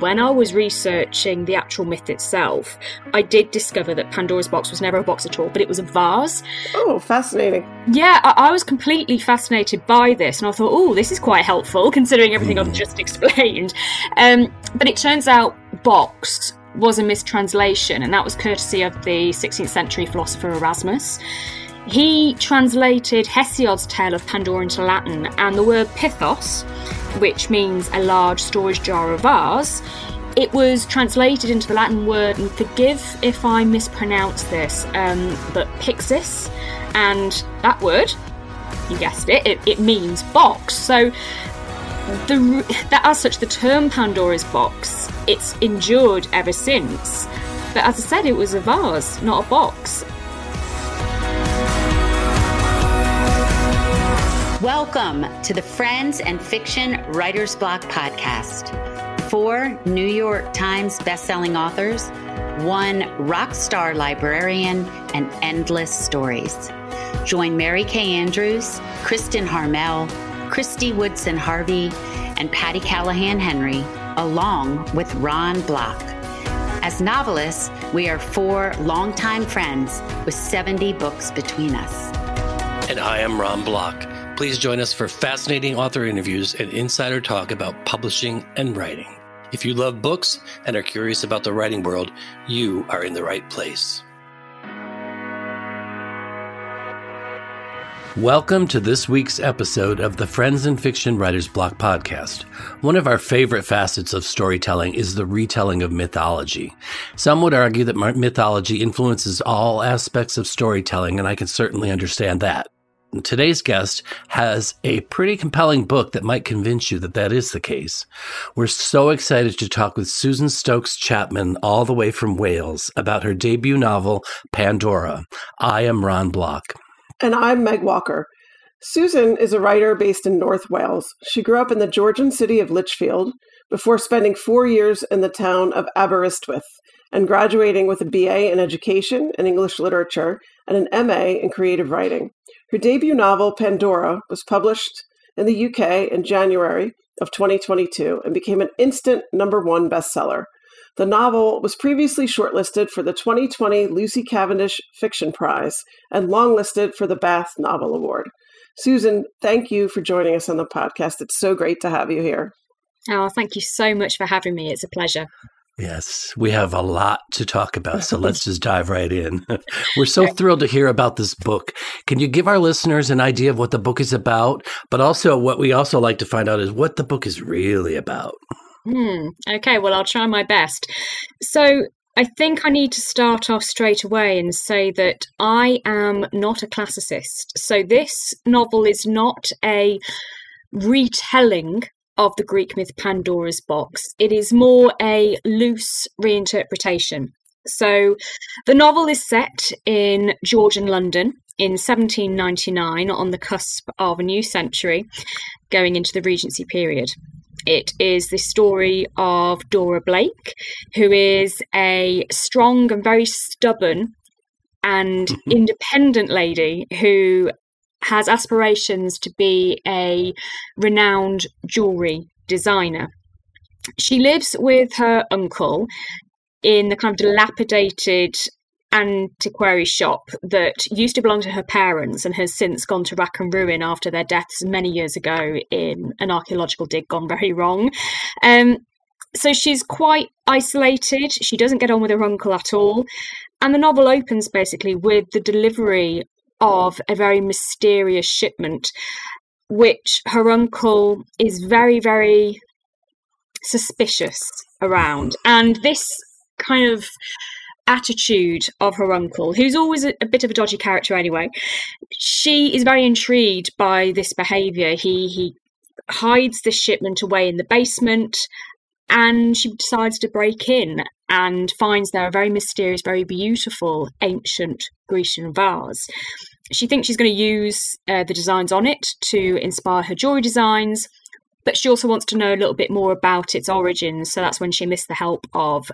when I was researching the actual myth itself, I did discover that Pandora's box was never a box at all, but it was a vase. Oh, fascinating. Yeah, I was completely fascinated by this, and I thought, oh, this is quite helpful, considering everything I've just explained. But it turns out box was a mistranslation, and that was courtesy of the 16th century philosopher Erasmus. He translated Hesiod's tale of Pandora into Latin, and the word pithos, which means a large storage jar or vase, it was translated into the Latin word, and forgive if I mispronounce this, but pyxis, and that word, you guessed it, it means box. So as such, the term Pandora's box, it's endured ever since. But as I said, it was a vase, not a box. Welcome to the Friends and Fiction Writer's Block podcast. 4 New York Times bestselling authors, 1 rock star librarian, and endless stories. Join Mary Kay Andrews, Kristen Harmel, Christy Woodson Harvey, and Patty Callahan Henry, along with Ron Block. As novelists, we are 4 longtime friends with 70 books between us. And I am Ron Block. Please join us for fascinating author interviews and insider talk about publishing and writing. If you love books and are curious about the writing world, you are in the right place. Welcome to this week's episode of the Friends and Fiction Writer's Block podcast. One of our favorite facets of storytelling is the retelling of mythology. Some would argue that mythology influences all aspects of storytelling, and I can certainly understand that. Today's guest has a pretty compelling book that might convince you that that is the case. We're so excited to talk with Susan Stokes Chapman all the way from Wales about her debut novel, Pandora. I am Ron Block. And I'm Meg Walker. Susan is a writer based in North Wales. She grew up in the Georgian city of Lichfield before spending 4 years in the town of Aberystwyth and graduating with a BA in Education and English Literature and an MA in Creative Writing. Her debut novel, Pandora, was published in the UK in January of 2022 and became an instant #1 bestseller. The novel was previously shortlisted for the 2020 Lucy Cavendish Fiction Prize and longlisted for the Bath Novel Award. Susan, thank you for joining us on the podcast. It's so great to have you here. Oh, thank you so much for having me. It's a pleasure. Yes, we have a lot to talk about, so let's just dive right in. We're so thrilled to hear about this book. Can you give our listeners an idea of what the book is about, but also what we also like to find out is what the book is really about? Okay, well, I'll try my best. So I think I need to start off straight away and say that I am not a classicist. So this novel is not a retelling of the Greek myth Pandora's box. It is more a loose reinterpretation. So the novel is set in Georgian London in 1799 on the cusp of a new century going into the Regency period. It is the story of Dora Blake, who is a strong and very stubborn and independent lady who has aspirations to be a renowned jewellery designer. She lives with her uncle in the kind of dilapidated antiquary shop that used to belong to her parents and has since gone to rack and ruin after their deaths many years ago in an archaeological dig gone very wrong. So she's quite isolated. She doesn't get on with her uncle at all. And the novel opens basically with the delivery of a very mysterious shipment, which her uncle is very, very suspicious around. And this kind of attitude of her uncle, who's always a bit of a dodgy character anyway, she is very intrigued by this behaviour. He hides the shipment away in the basement, and she decides to break in and finds there a very mysterious, very beautiful ancient Grecian vase. She thinks she's going to use the designs on it to inspire her jewellery designs, but she also wants to know a little bit more about its origins. So that's when she enlists the help of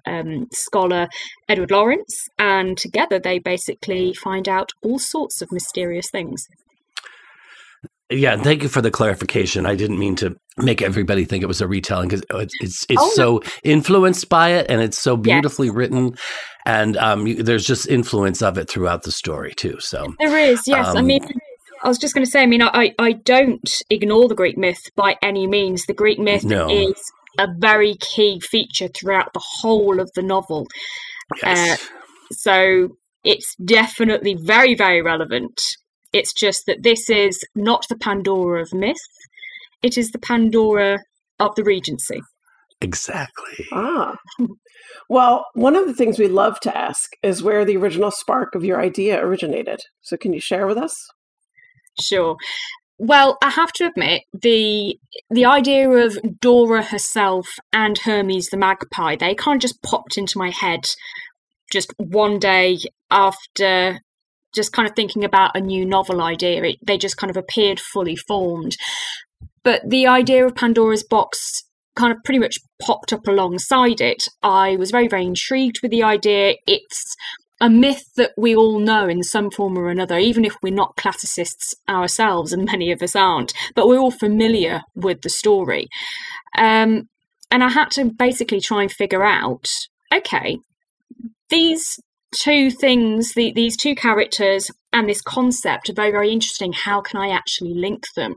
scholar Edward Lawrence, and together they basically find out all sorts of mysterious things. Yeah, thank you for the clarification. I didn't mean to make everybody think it was a retelling, because it's so influenced by it, and it's so beautifully written, and there's just influence of it throughout the story too. So there is, yes. I was just going to say, I don't ignore the Greek myth by any means. The Greek myth is a very key feature throughout the whole of the novel. Yes. So it's definitely very, very relevant. It's just that this is not the Pandora of myth. It is the Pandora of the Regency. Exactly. Ah. Well, one of the things we love to ask is where the original spark of your idea originated. So can you share with us? Sure. Well, I have to admit, the idea of Dora herself and Hermes the Magpie, they kind of just popped into my head just one day after just kind of thinking about a new novel idea. They just kind of appeared fully formed. But the idea of Pandora's box kind of pretty much popped up alongside it. I was very, very intrigued with the idea. It's a myth that we all know in some form or another, even if we're not classicists ourselves, and many of us aren't, but we're all familiar with the story. And I had to basically try and figure out, okay, these two things, these two characters and this concept are very, very interesting. How can I actually link them?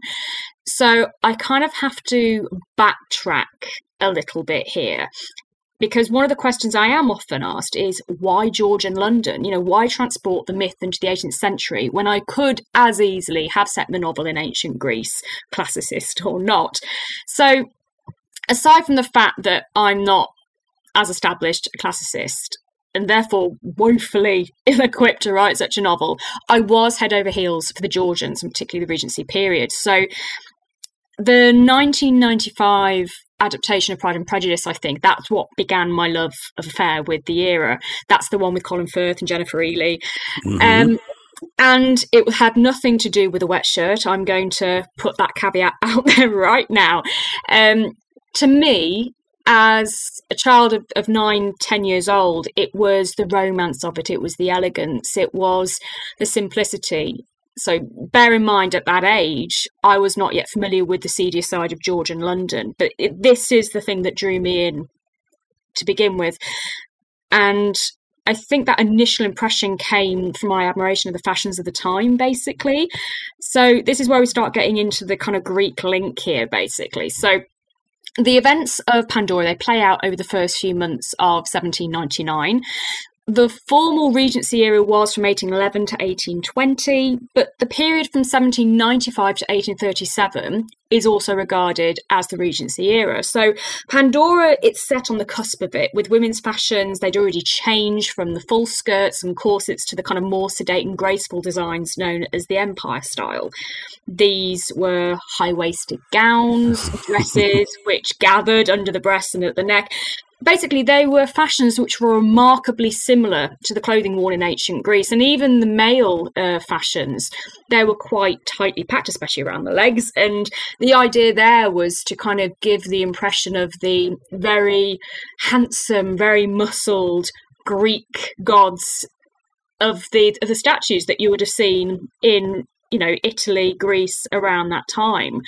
So I kind of have to backtrack a little bit here, because one of the questions I am often asked is, why Georgian London? Why transport the myth into the 18th century when I could as easily have set the novel in ancient Greece, classicist or not? So aside from the fact that I'm not as established a classicist and therefore woefully ill-equipped to write such a novel, I was head over heels for the Georgians, and particularly the Regency period. So the 1995 adaptation of Pride and Prejudice, I think that's what began my love affair with the era. That's the one with Colin Firth and Jennifer Ely. Mm-hmm. And it had nothing to do with a wet shirt. I'm going to put that caveat out there right now. To me, as a child of 9-10 years old, it was the romance of it. It was the elegance. It was the simplicity. So bear in mind, at that age, I was not yet familiar with the seedier side of Georgian London, but this is the thing that drew me in to begin with. And I think that initial impression came from my admiration of the fashions of the time, basically. So this is where we start getting into the kind of Greek link here, basically. So the events of Pandora, they play out over the first few months of 1799. The formal Regency era was from 1811 to 1820, but the period from 1795 to 1837 is also regarded as the Regency era. So Pandora, it's set on the cusp of it, with women's fashions. They'd already changed from the full skirts and corsets to the kind of more sedate and graceful designs known as the Empire style. These were high-waisted gowns, dresses, which gathered under the breasts and at the neck. Basically, they were fashions which were remarkably similar to the clothing worn in ancient Greece, and even the male fashions, they were quite tightly packed, especially around the legs. And the idea there was to kind of give the impression of the very handsome, very muscled Greek gods of the statues that you would have seen in, Italy, Greece around that time.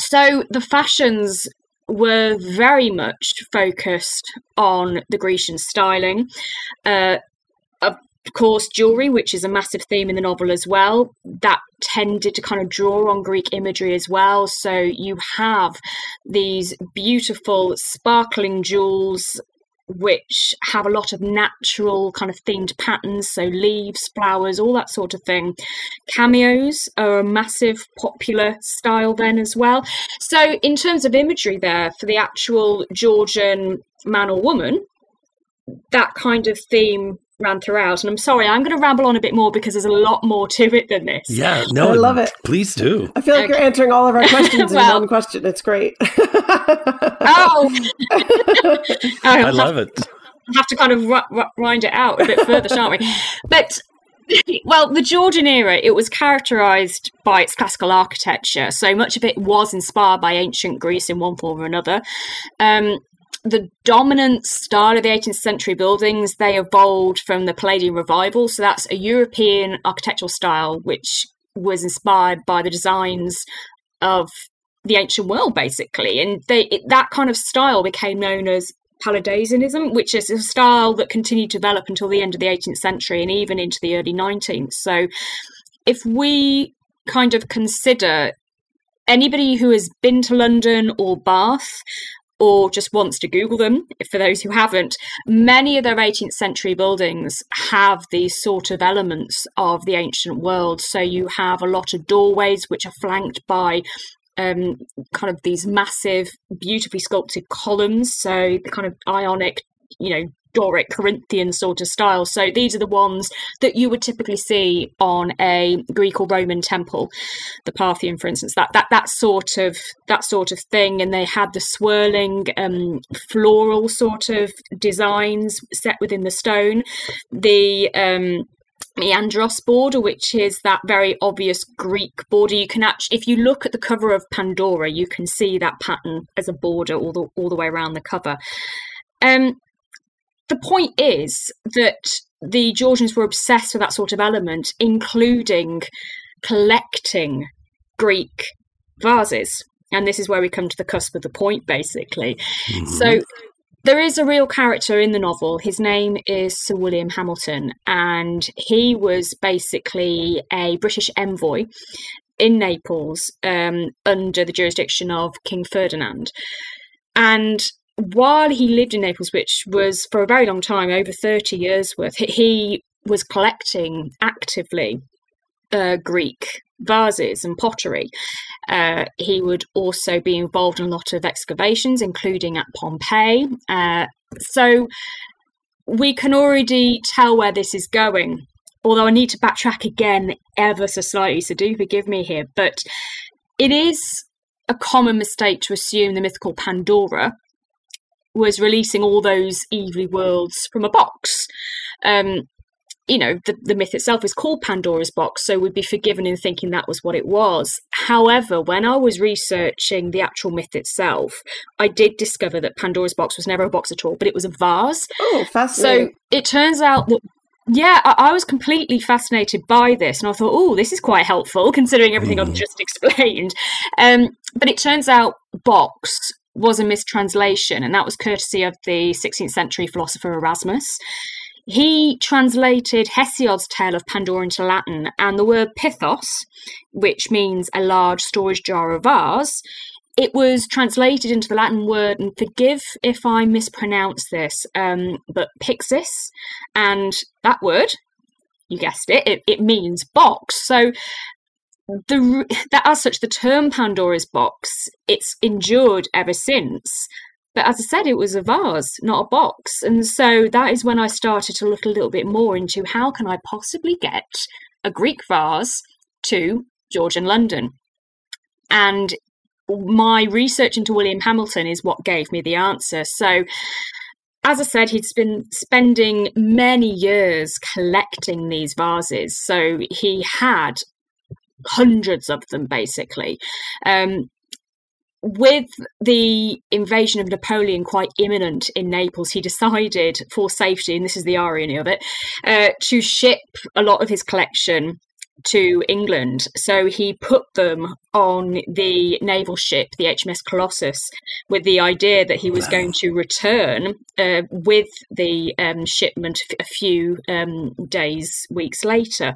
So the fashions were very much focused on the Grecian styling. Of course, jewellery, which is a massive theme in the novel as well, that tended to kind of draw on Greek imagery as well. So you have these beautiful, sparkling jewels which have a lot of natural kind of themed patterns, so leaves, flowers, all that sort of thing. Cameos are a massive popular style then as well. So in terms of imagery there for the actual Georgian man or woman, that kind of theme ran throughout. And I'm sorry, I'm going to ramble on a bit more because there's a lot more to it than this. Yeah, no, I love it. Please do. I feel like you're answering all of our questions in one question. It's great. I love it. I have to kind of wind it out a bit further, shan't we? But the Georgian era, it was characterised by its classical architecture. So much of it was inspired by ancient Greece in one form or another. The dominant style of the 18th century buildings, they evolved from the Palladian revival. So that's a European architectural style, which was inspired by the designs of the ancient world, basically. And that kind of style became known as Palladianism, which is a style that continued to develop until the end of the 18th century and even into the early 19th. So if we kind of consider anybody who has been to London or Bath, or just wants to Google them, for those who haven't, many of their 18th century buildings have these sort of elements of the ancient world. So you have a lot of doorways which are flanked by kind of these massive, beautifully sculpted columns. So the kind of Ionic, Doric, Corinthian sort of style. So these are the ones that you would typically see on a Greek or Roman temple, the Parthian, for instance, that sort of thing. And they had the swirling floral sort of designs set within the stone, the meandros border, which is that very obvious Greek border. You can actually, if you look at the cover of Pandora, you can see that pattern as a border all the way around the cover. The point is that the Georgians were obsessed with that sort of element, including collecting Greek vases. And this is where we come to the cusp of the point, basically. Mm-hmm. So there is a real character in the novel. His name is Sir William Hamilton, and he was basically a British envoy in Naples under the jurisdiction of King Ferdinand. And while he lived in Naples, which was for a very long time, over 30 years worth, he was collecting actively Greek vases and pottery. He would also be involved in a lot of excavations, including at Pompeii. So we can already tell where this is going, although I need to backtrack again ever so slightly, so do forgive me here. But it is a common mistake to assume the mythical Pandora was releasing all those evilly worlds from a box. The myth itself is called Pandora's Box, so we'd be forgiven in thinking that was what it was. However, when I was researching the actual myth itself, I did discover that Pandora's Box was never a box at all, but it was a vase. Oh, fascinating. So it turns out that, yeah, I was completely fascinated by this, and I thought, oh, this is quite helpful, considering everything I've just explained. But it turns out box was a mistranslation, and that was courtesy of the 16th century philosopher Erasmus. He translated Hesiod's tale of Pandora into Latin, and the word pithos, which means a large storage jar or vase, it was translated into the Latin word, and forgive if I mispronounce this, but pyxis, and that word, you guessed it, it means box. So the term Pandora's Box, it's endured ever since. But as I said, it was a vase, not a box. And so that is when I started to look a little bit more into how can I possibly get a Greek vase to Georgian London. And my research into William Hamilton is what gave me the answer. So as I said, he'd been spending many years collecting these vases. So he had hundreds of them, basically. With the invasion of Napoleon quite imminent in Naples, he decided for safety, and this is the irony of it, to ship a lot of his collection to England. So he put them on the naval ship, the HMS Colossus, with the idea that he was going to return with the shipment a few days, weeks later.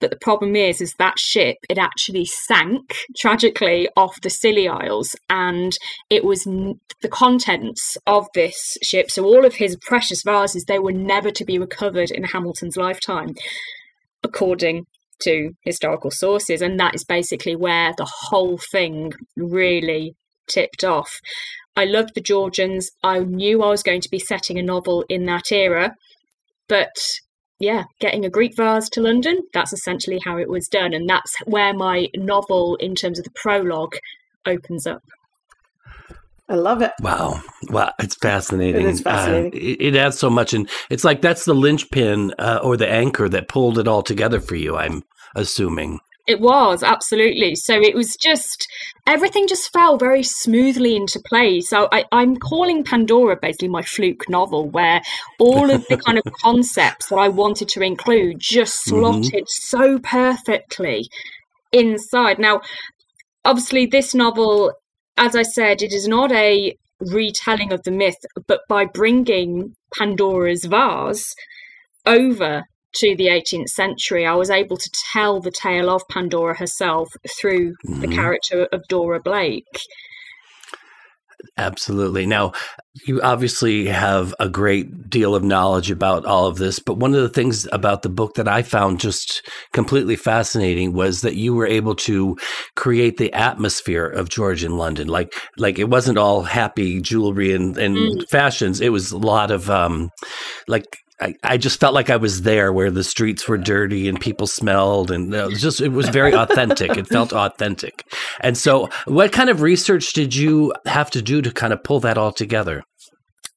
But the problem is that ship, it actually sank tragically off the Scilly Isles, and it was the contents of this ship. So all of his precious vases, they were never to be recovered in Hamilton's lifetime, according to historical sources. And that is basically where the whole thing really tipped off. I loved the Georgians. I knew I was going to be setting a novel in that era, but yeah, getting a Greek vase to London, that's essentially how it was done. And that's where my novel, in terms of the prologue, opens up. I love it. Wow. It's fascinating. It is fascinating. It adds so much. And it's like that's the linchpin or the anchor that pulled it all together for you, I'm assuming. It was, absolutely. So it was just, everything just fell very smoothly into place. So I'm calling Pandora basically my fluke novel, where all of the kind of concepts that I wanted to include just slotted so perfectly inside. Now, obviously, this novel, as I said, it is not a retelling of the myth, but by bringing Pandora's vase over to the 18th century, I was able to tell the tale of Pandora herself through the character of Dora Blake. Absolutely. Now, you obviously have a great deal of knowledge about all of this, but one of the things about the book that I found just completely fascinating was that you were able to create the atmosphere of Georgian London. Like it wasn't all happy jewelry and fashions. It was a lot of I just felt like I was there where the streets were dirty and people smelled, and it was very authentic. It felt authentic. And so what kind of research did you have to do to kind of pull that all together?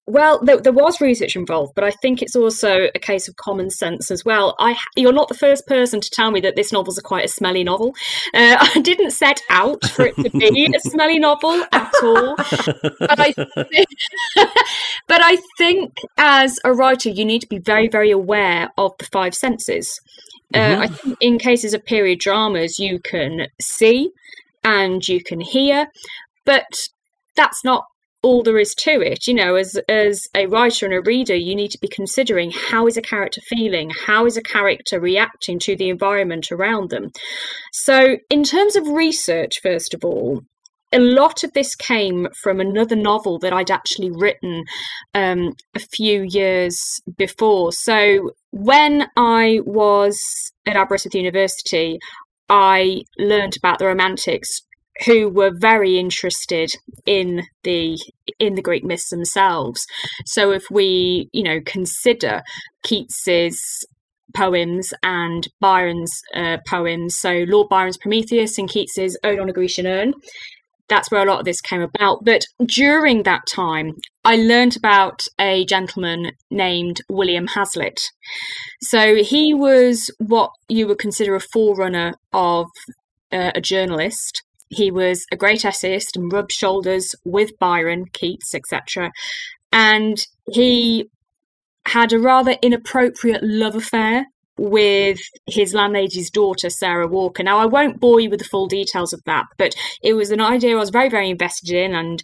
Well, there was research involved, but I think it's also a case of common sense as well. You're not the first person to tell me that this novel's quite a smelly novel. I didn't set out for it to be a smelly novel at all. But I think as a writer, you need to be very, very aware of the five senses. I think in cases of period dramas, you can see and you can hear, but that's not all there is to it. You know, as a writer and a reader, you need to be considering, how is a character feeling? How is a character reacting to the environment around them? So in terms of research, first of all, a lot of this came from another novel that I'd actually written a few years before. So when I was at Aberystwyth University, I learned about the Romantics, who were very interested in the Greek myths themselves. So if we, consider Keats's poems and Byron's poems, so Lord Byron's Prometheus and Keats's Ode on a Grecian Urn, that's where a lot of this came about. But during that time, I learned about a gentleman named William Hazlitt. So he was what you would consider a forerunner of a journalist. He was a great essayist and rubbed shoulders with Byron, Keats, etc. And he had a rather inappropriate love affair with his landlady's daughter, Sarah Walker. Now, I won't bore you with the full details of that, but it was an idea I was very, very invested in. And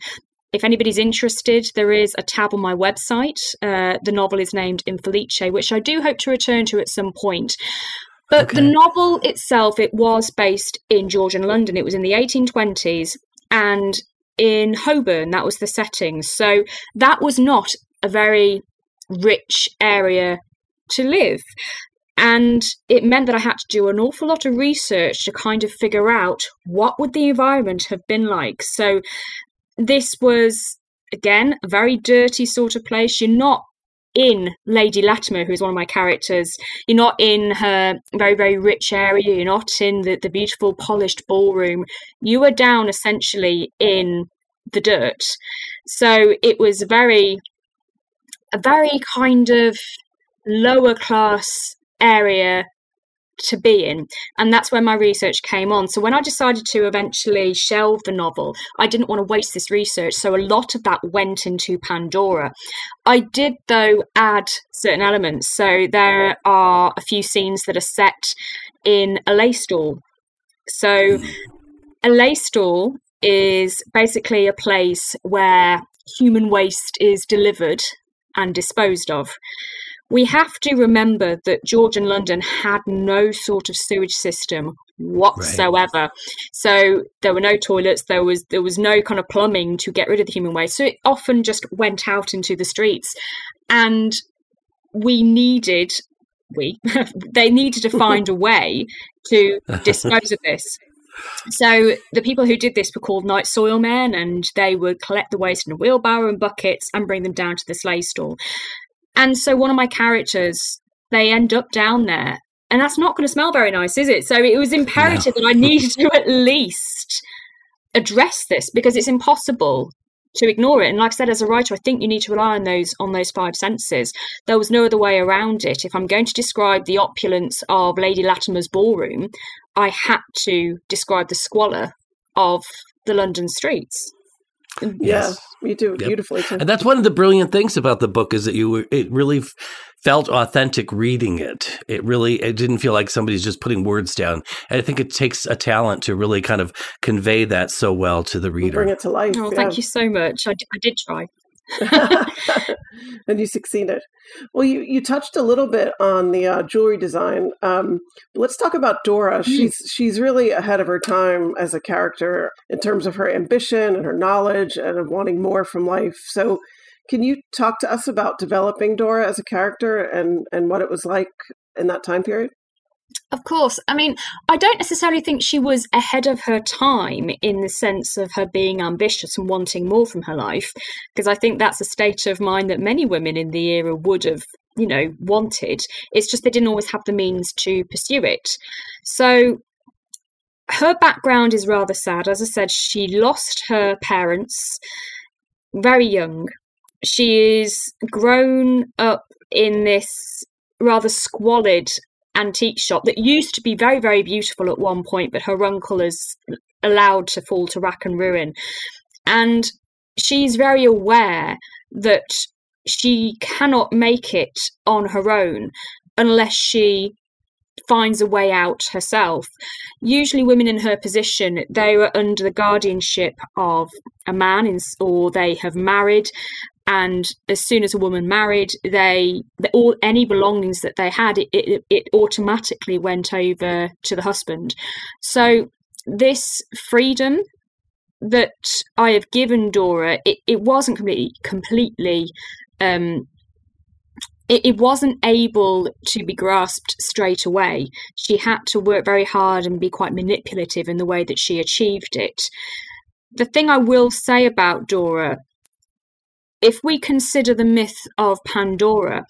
if anybody's interested, there is a tab on my website. The novel is named Infelice, which I do hope to return to at some point. But okay. The novel itself, it was based in Georgian London. It was in the 1820s and in Holborn, that was the setting. So that was not a very rich area to live. And it meant that I had to do an awful lot of research to kind of figure out what would the environment have been like. So this was, again, a very dirty sort of place. You're not in Lady Latimer, who is one of my characters. You're not in her very, very rich area. You're not in the beautiful polished ballroom. You are down essentially in the dirt. So it was a very kind of lower class area to be in. And that's where my research came on. So when I decided to eventually shelve the novel, I didn't want to waste this research. So a lot of that went into Pandora. I did, though, add certain elements. So there are a few scenes that are set in a lay stall. So a lay stall is basically a place where human waste is delivered and disposed of. We have to remember that Georgian London had no sort of sewage system whatsoever. Right. So there were no toilets. There was no kind of plumbing to get rid of the human waste. So it often just went out into the streets, and they needed to find a way to dispose of this. So the people who did this were called night soil men, and they would collect the waste in a wheelbarrow and buckets and bring them down to the sleigh stall. And so one of my characters, they end up down there, and that's not going to smell very nice, is it? So it was imperative that I needed to at least address this, because it's impossible to ignore it. And like I said, as a writer, I think you need to rely on those five senses. There was no other way around it. If I'm going to describe the opulence of Lady Latimer's ballroom, I had to describe the squalor of the London streets. Yeah, yes. You do it beautifully. Yep. Too. And that's one of the brilliant things about the book is that it really felt authentic reading it. It didn't feel like somebody's just putting words down. And I think it takes a talent to really kind of convey that so well to the reader. Bring it to life. Oh, thank you so much. I did try. And you succeeded. Well, you touched a little bit on the jewelry design. Let's talk about Dora. She's really ahead of her time as a character in terms of her ambition and her knowledge and of wanting more from life. So can you talk to us about developing Dora as a character and what it was like in that time period? Of course. I mean, I don't necessarily think she was ahead of her time in the sense of her being ambitious and wanting more from her life, because I think that's a state of mind that many women in the era would have, wanted. It's just they didn't always have the means to pursue it. So her background is rather sad. As I said, she lost her parents very young. She is grown up in this rather squalid antique shop that used to be very, very beautiful at one point, but her uncle is allowed to fall to rack and ruin. And she's very aware that she cannot make it on her own unless she finds a way out herself. Usually women in her position, they were under the guardianship of a man or they have married. And as soon as a woman married, any belongings that they had, it automatically went over to the husband. So this freedom that I have given Dora, it wasn't completely. It wasn't able to be grasped straight away. She had to work very hard and be quite manipulative in the way that she achieved it. The thing I will say about Dora. If we consider the myth of Pandora,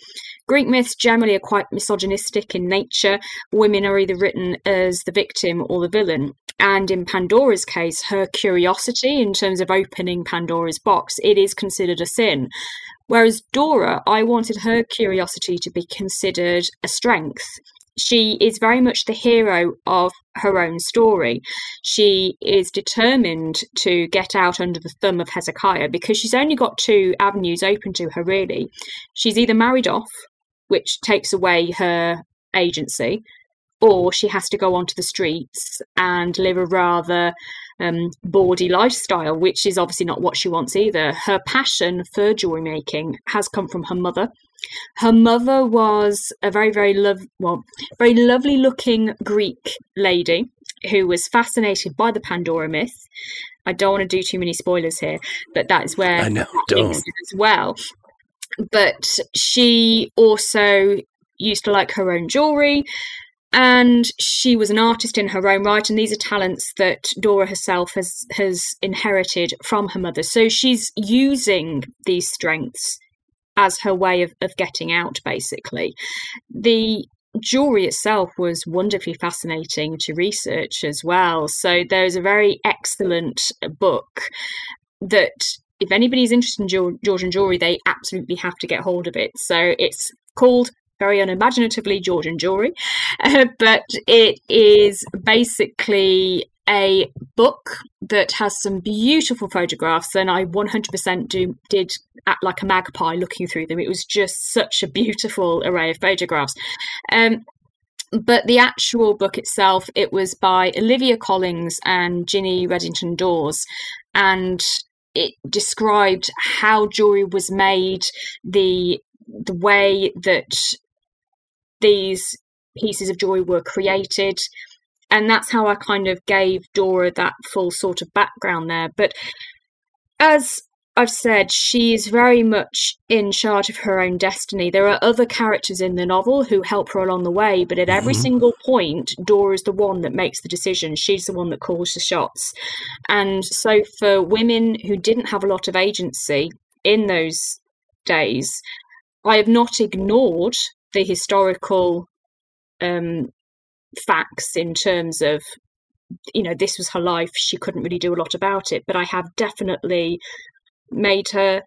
Greek myths generally are quite misogynistic in nature. Women are either written as the victim or the villain. And in Pandora's case, her curiosity in terms of opening Pandora's box, it is considered a sin. Whereas Dora, I wanted her curiosity to be considered a strength. She is very much the hero of her own story. She is determined to get out under the thumb of Hezekiah because she's only got two avenues open to her, really. She's either married off, which takes away her agency, or she has to go onto the streets and live a rather bawdy lifestyle, which is obviously not what she wants either. Her passion for jewellery making has come from her mother. Her mother was a very, very very lovely looking Greek lady who was fascinated by the Pandora myth. I don't want to do too many spoilers here, but that is where I know, don't. As well. But she also used to like her own jewellery, and she was an artist in her own right. And these are talents that Dora herself has inherited from her mother. So she's using these strengths as her way of getting out, basically. The jewellery itself was wonderfully fascinating to research as well. So there's a very excellent book that if anybody's interested in Georgian jewellery, they absolutely have to get hold of it. So it's called, very unimaginatively, Georgian Jewellery, but it is basically a book that has some beautiful photographs, and I 100% did act like a magpie looking through them. It was just such a beautiful array of photographs. But the actual book itself, it was by Olivia Collins and Ginny Reddington Dawes, and it described how jewellery was made, the way that these pieces of jewellery were created. And that's how I kind of gave Dora that full sort of background there. But as I've said, she is very much in charge of her own destiny. There are other characters in the novel who help her along the way, but at every single point, Dora is the one that makes the decision. She's the one that calls the shots. And so for women who didn't have a lot of agency in those days, I have not ignored the historical facts in terms of, this was her life. She couldn't really do a lot about it, but I have definitely made her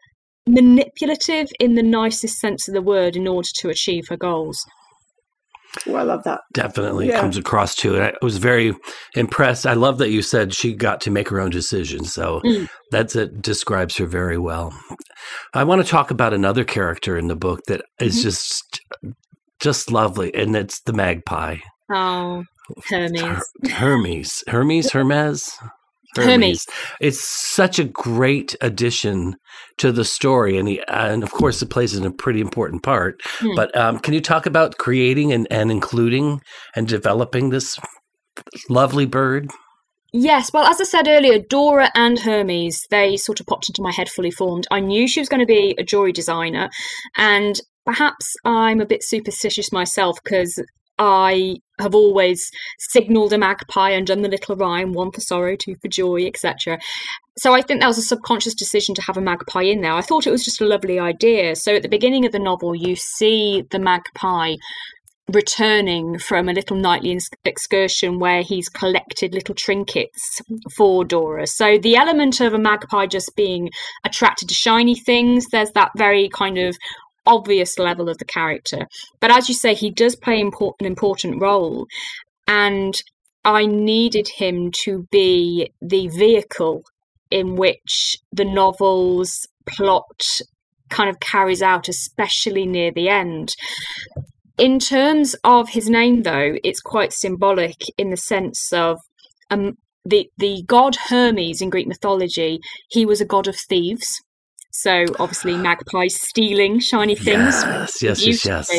manipulative in the nicest sense of the word in order to achieve her goals. Well, I love that. Definitely comes across too. And I was very impressed. I love that you said she got to make her own decisions. So that describes her very well. I want to talk about another character in the book that is just lovely, and it's the magpie. Oh, Hermes. Hermes. It's such a great addition to the story, and of course it plays a pretty important part. But can you talk about creating and including and developing this lovely bird? Yes. Well, as I said earlier, Dora and Hermes, they sort of popped into my head fully formed. I knew she was going to be a jewelry designer, and perhaps I'm a bit superstitious myself because I have always signalled a magpie and done the little rhyme, one for sorrow, two for joy, etc. So I think that was a subconscious decision to have a magpie in there. I thought it was just a lovely idea. So at the beginning of the novel, you see the magpie returning from a little nightly excursion where he's collected little trinkets for Dora. So the element of a magpie just being attracted to shiny things, there's that very kind of obvious level of the character. But as you say, he does play an important role, and I needed him to be the vehicle in which the novel's plot kind of carries out, especially near the end. In terms of his name, though, it's quite symbolic in the sense of the god Hermes in Greek mythology. He was a god of thieves. So obviously magpies stealing shiny things. Yes.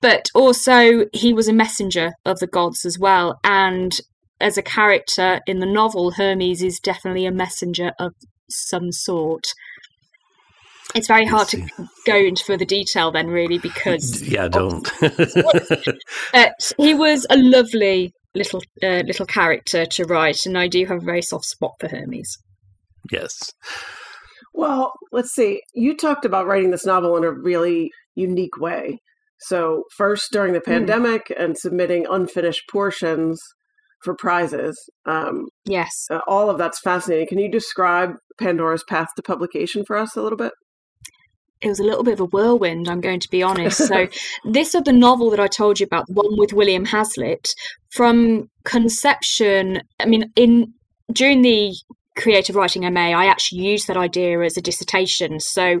But also he was a messenger of the gods as well. And as a character in the novel, Hermes is definitely a messenger of some sort. It's very hard to go into further detail then, really, because... Yeah, don't. But he was a lovely little character to write, and I do have a very soft spot for Hermes. Yes. Well, let's see. You talked about writing this novel in a really unique way. So first during the pandemic and submitting unfinished portions for prizes. Yes. All of that's fascinating. Can you describe Pandora's path to publication for us a little bit? It was a little bit of a whirlwind, I'm going to be honest. So this other novel that I told you about, the one with William Hazlitt, from conception, I mean, during the creative writing MA, I actually used that idea as a dissertation. So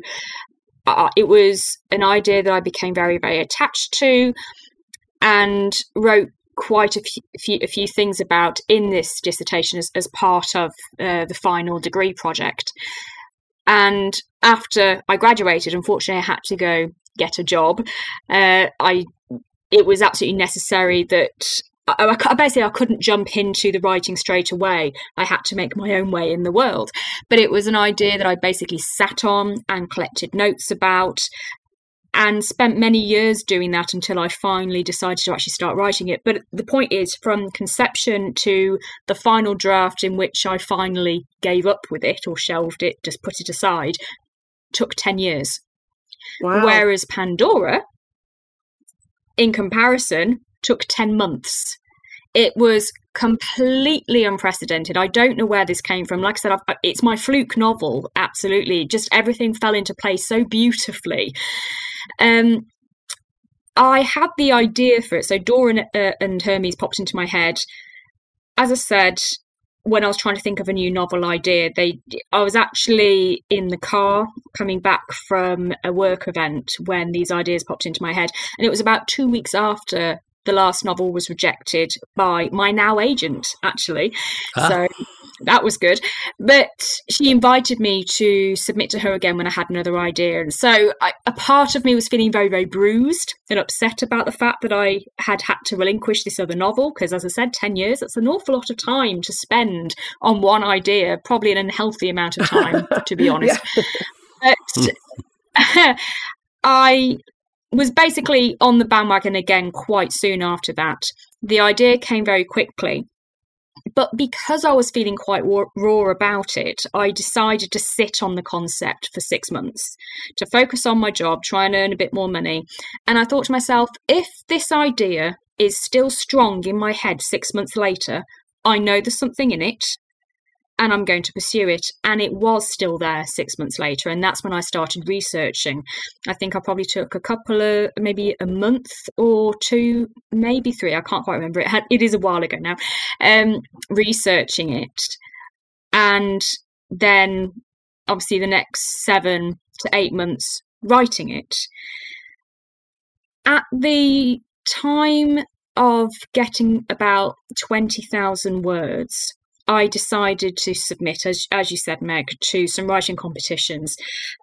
it was an idea that I became very, very attached to and wrote quite a few things about in this dissertation as part of the final degree project. And after I graduated, unfortunately, I had to go get a job. It was absolutely necessary that I couldn't jump into the writing straight away. I had to make my own way in the world. But it was an idea that I basically sat on and collected notes about and spent many years doing that until I finally decided to actually start writing it. But the point is, from conception to the final draft, in which I finally gave up with it or shelved it, just put it aside, took 10 years. Wow. Whereas Pandora, in comparison, took 10 months. It was completely unprecedented. I don't know where this came from. Like I said, it's my fluke novel, absolutely. Just everything fell into place so beautifully. I had the idea for it. So Dora and Hermes popped into my head. As I said, when I was trying to think of a new novel idea, I was actually in the car coming back from a work event when these ideas popped into my head. And it was about 2 weeks after the last novel was rejected by my now agent, actually. So that was good. But she invited me to submit to her again when I had another idea. And so a part of me was feeling very, very bruised and upset about the fact that I had to relinquish this other novel. Because as I said, 10 years, that's an awful lot of time to spend on one idea, probably an unhealthy amount of time, to be honest. Yeah. But I was basically on the bandwagon again quite soon after that. The idea came very quickly. But because I was feeling quite raw about it, I decided to sit on the concept for 6 months, to focus on my job, try and earn a bit more money. And I thought to myself, if this idea is still strong in my head 6 months later, I know there's something in it. and I'm going to pursue it. And it was still there 6 months later. And that's when I started researching. I think I probably took a couple of, maybe a month or two, maybe three. I can't quite remember. It is a while ago now, researching it. And then obviously the next 7 to 8 months writing it. At the time of getting about 20,000 words, I decided to submit, as you said, Meg, to some writing competitions.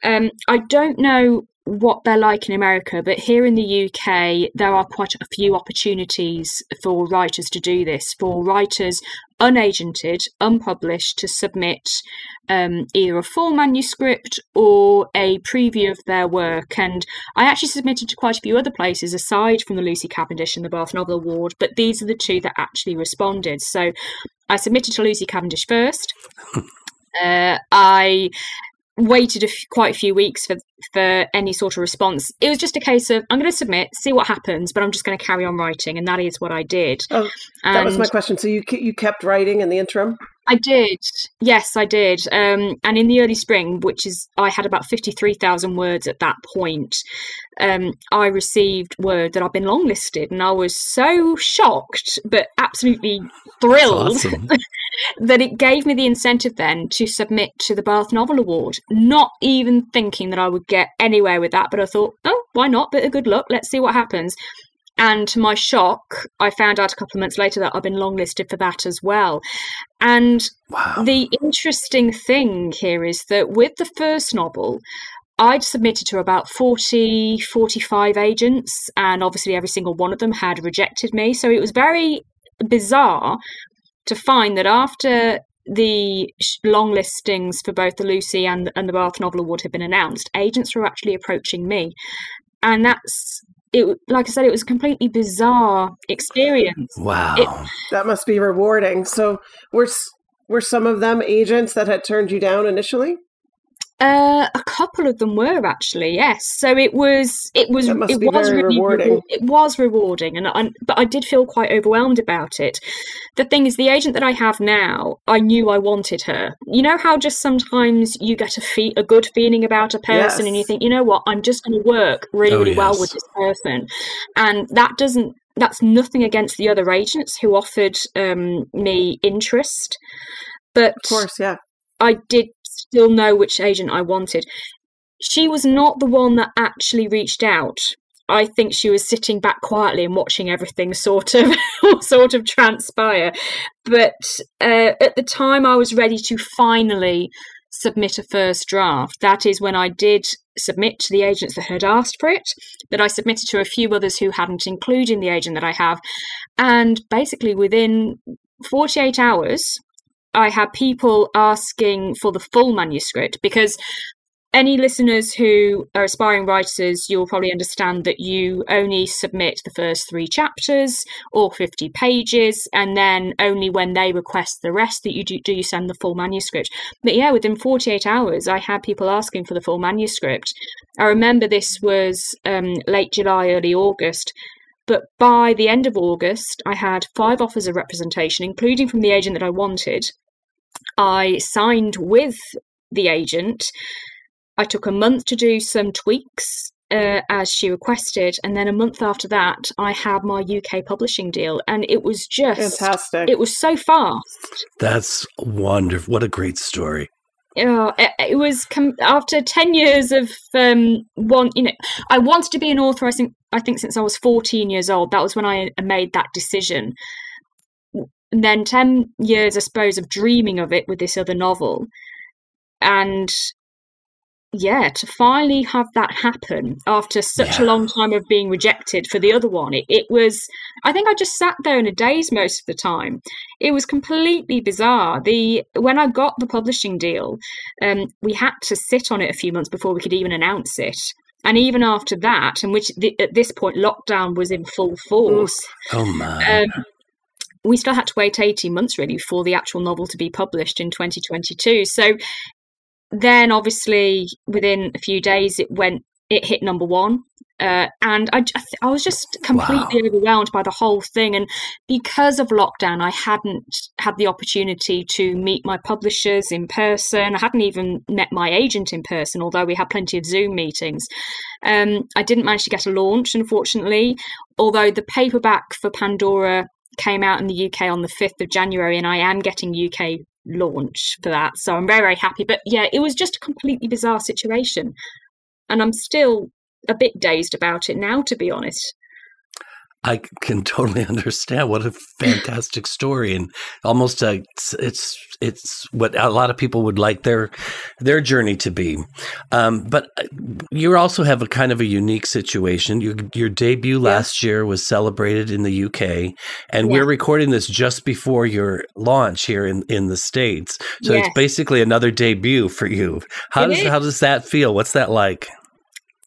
I don't know what they're like in America, but here in the UK, there are quite a few opportunities for writers to do this, for writers unagented, unpublished, to submit either a full manuscript or a preview of their work. And I actually submitted to quite a few other places aside from the Lucy Cavendish and the Bath Novel Award, but these are the two that actually responded. So I submitted to Lucy Cavendish first. I waited quite a few weeks for any sort of response. It was just a case of, I'm going to submit, see what happens, but I'm just going to carry on writing. And that is what I did. Oh, that was my question. So you kept writing in the interim? I did. Yes, I did. And in the early spring, which is, I had about 53,000 words at that point, I received word that I'd been longlisted, and I was so shocked, but absolutely thrilled. That's awesome. That it gave me the incentive then to submit to the Bath Novel Award, not even thinking that I would get anywhere with that. But I thought, oh, why not? Bit of good luck. Let's see what happens. And to my shock, I found out a couple of months later that I've been longlisted for that as well. And wow. The interesting thing here is that with the first novel, I'd submitted to about 40, 45 agents, and obviously every single one of them had rejected me. So it was very bizarre to find that after the long listings for both the Lucy and the Bath Novel Award had been announced, agents were actually approaching me. And that's it. Like I said, it was a completely bizarre experience. Wow. That must be rewarding. So were some of them agents that had turned you down initially? A couple of them were, actually, yes. So it was really rewarding. It was rewarding, but I did feel quite overwhelmed about it. The thing is, the agent that I have now, I knew I wanted her. You know how just sometimes you get a good feeling about a person, yes, and you think, you know what, I'm just going to work really, really well with this person, and that's nothing against the other agents who offered me interest, but of course, yeah, I did still know which agent I wanted. She was not the one that actually reached out. I think she was sitting back quietly and watching everything sort of transpire. But at the time, I was ready to finally submit a first draft. That is when I did submit to the agents that had asked for it, but I submitted to a few others who hadn't, including the agent that I have. And basically within 48 hours, I had people asking for the full manuscript, because any listeners who are aspiring writers, you'll probably understand that you only submit the first 3 chapters or 50 pages, and then only when they request the rest that you send the full manuscript. But yeah, within 48 hours, I had people asking for the full manuscript. I remember this was late July, early August. But by the end of August, I had 5 offers of representation, including from the agent that I wanted. I signed with the agent. I took a month to do some tweaks as she requested, and then a month after that I had my UK publishing deal, and it was just fantastic. It was so fast. That's wonderful. What a great story. Oh, it was after 10 years of I wanted to be an author, I think since I was 14 years old. That was when I made that decision. And then 10 years, I suppose, of dreaming of it with this other novel. And yeah, to finally have that happen after such a long time of being rejected for the other one, it was, I think I just sat there in a daze most of the time. It was completely bizarre. When I got the publishing deal, we had to sit on it a few months before we could even announce it. And even after that, in which at this point lockdown was in full force. Oh my. We still had to wait 18 months really for the actual novel to be published in 2022. So then obviously within a few days it went it hit number one. And I was just completely overwhelmed by the whole thing. And because of lockdown, I hadn't had the opportunity to meet my publishers in person. I hadn't even met my agent in person, although we had plenty of Zoom meetings. I didn't manage to get a launch, unfortunately, although the paperback for Pandora came out in the UK on the 5th of January, and I am getting UK launch for that. So I'm very, very happy. But yeah, it was just a completely bizarre situation. And I'm still a bit dazed about it now, to be honest. I can totally understand. What a fantastic story, and almost it's what a lot of people would like their journey to be. But you also have a kind of a unique situation. Your debut last year was celebrated in the UK, and we're recording this just before your launch here in the States. So it's basically another debut for you. How does that feel? What's that like?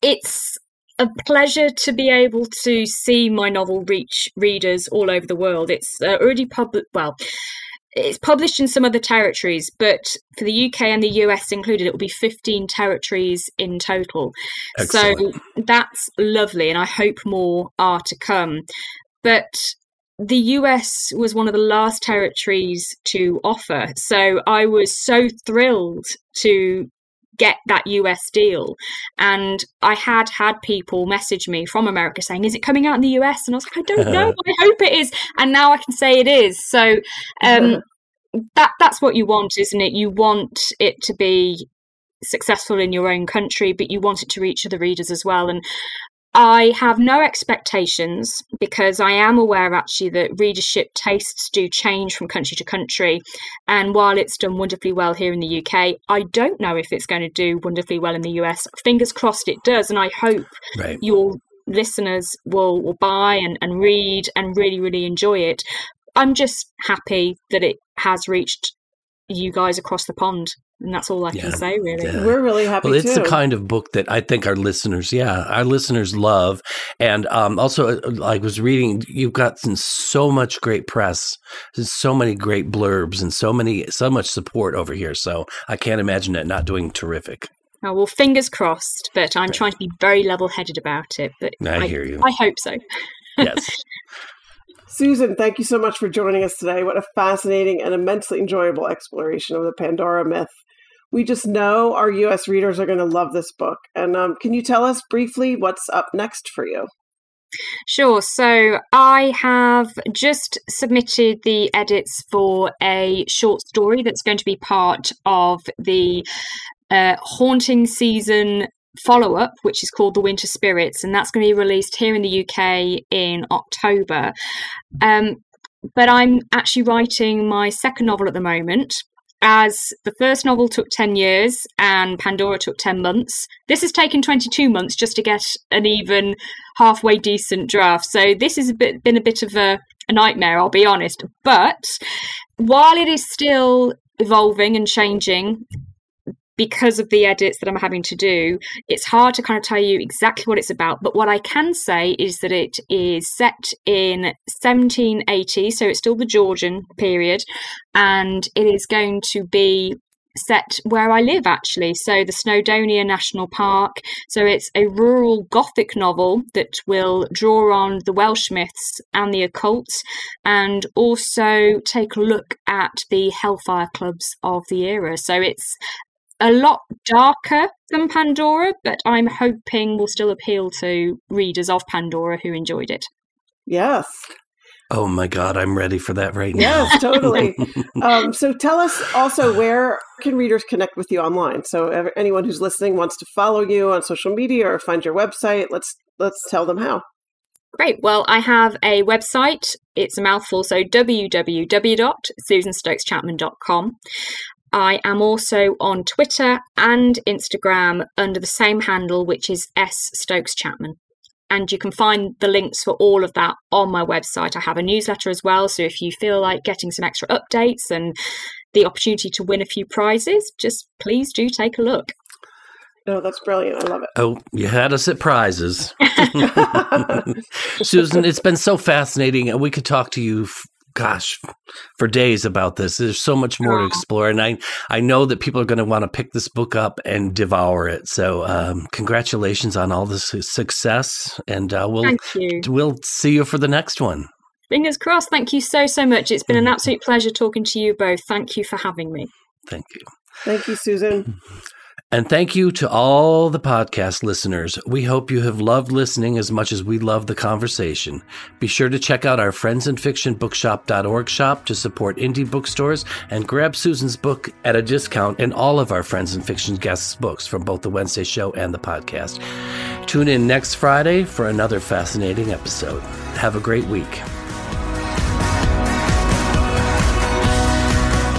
It's a pleasure to be able to see my novel reach readers all over the world. It's already it's published in some other territories, but for the UK and the US included, it will be 15 territories in total. Excellent. So that's lovely, and I hope more are to come. But the US was one of the last territories to offer, so I was so thrilled to get that US deal. And I had people message me from America saying, is it coming out in the US? And I was like, I don't know, I hope it is. And now I can say it is. So that's what you want, isn't it? You want it to be successful in your own country, but you want it to reach other readers as well. And I have no expectations, because I am aware actually that readership tastes do change from country to country. And while it's done wonderfully well here in the UK, I don't know if it's going to do wonderfully well in the US. Fingers crossed it does. And I hope your listeners will buy and read and really, really enjoy it. I'm just happy that it has reached you guys across the pond. And that's all I can say, really. Yeah. We're really happy, it's the kind of book that I think our listeners love. And also, I was reading, you've gotten so much great press. There's so many great blurbs and so much support over here. So I can't imagine it not doing terrific. Oh, well, fingers crossed, but I'm trying to be very level-headed about it. But I hear you. I hope so. Yes. Susan, thank you so much for joining us today. What a fascinating and immensely enjoyable exploration of the Pandora myth. We just know our U.S. readers are going to love this book. And can you tell us briefly what's up next for you? Sure. So I have just submitted the edits for a short story that's going to be part of the Haunting Season follow-up, which is called The Winter Spirits, and that's going to be released here in the UK in October. But I'm actually writing my second novel at the moment. As the first novel took 10 years and Pandora took 10 months, this has taken 22 months just to get an even halfway decent draft. So this has been a bit of a nightmare, I'll be honest. But while it is still evolving and changing, because of the edits that I'm having to do, it's hard to kind of tell you exactly what it's about. But what I can say is that it is set in 1780, so it's still the Georgian period, and it is going to be set where I live, actually, so the Snowdonia National Park. So it's a rural Gothic novel that will draw on the Welsh myths and the occult, and also take a look at the Hellfire Clubs of the era. So it's a lot darker than Pandora, but I'm hoping will still appeal to readers of Pandora who enjoyed it. Yes. Oh my God, I'm ready for that right now. Yes, totally. So tell us also, where can readers connect with you online? So anyone who's listening wants to follow you on social media or find your website, let's tell them how. Great. Well, I have a website. It's a mouthful. So www.susanstokeschapman.com. I am also on Twitter and Instagram under the same handle, which is S. Stokes Chapman. And you can find the links for all of that on my website. I have a newsletter as well. So if you feel like getting some extra updates and the opportunity to win a few prizes, just please do take a look. Oh, that's brilliant. I love it. Oh, you had us at prizes. Susan, it's been so fascinating. And we could talk to you gosh, for days about this. There's so much more to explore. And I know that people are going to want to pick this book up and devour it. So congratulations on all this success. And we'll see you for the next one. Fingers crossed. Thank you so, so much. It's been an absolute pleasure talking to you both. Thank you for having me. Thank you. Thank you, Susan. And thank you to all the podcast listeners. We hope you have loved listening as much as we love the conversation. Be sure to check out our Friends in Fiction Bookshop.org shop to support indie bookstores and grab Susan's book at a discount and all of our Friends in Fiction guests' books from both the Wednesday show and the podcast. Tune in next Friday for another fascinating episode. Have a great week.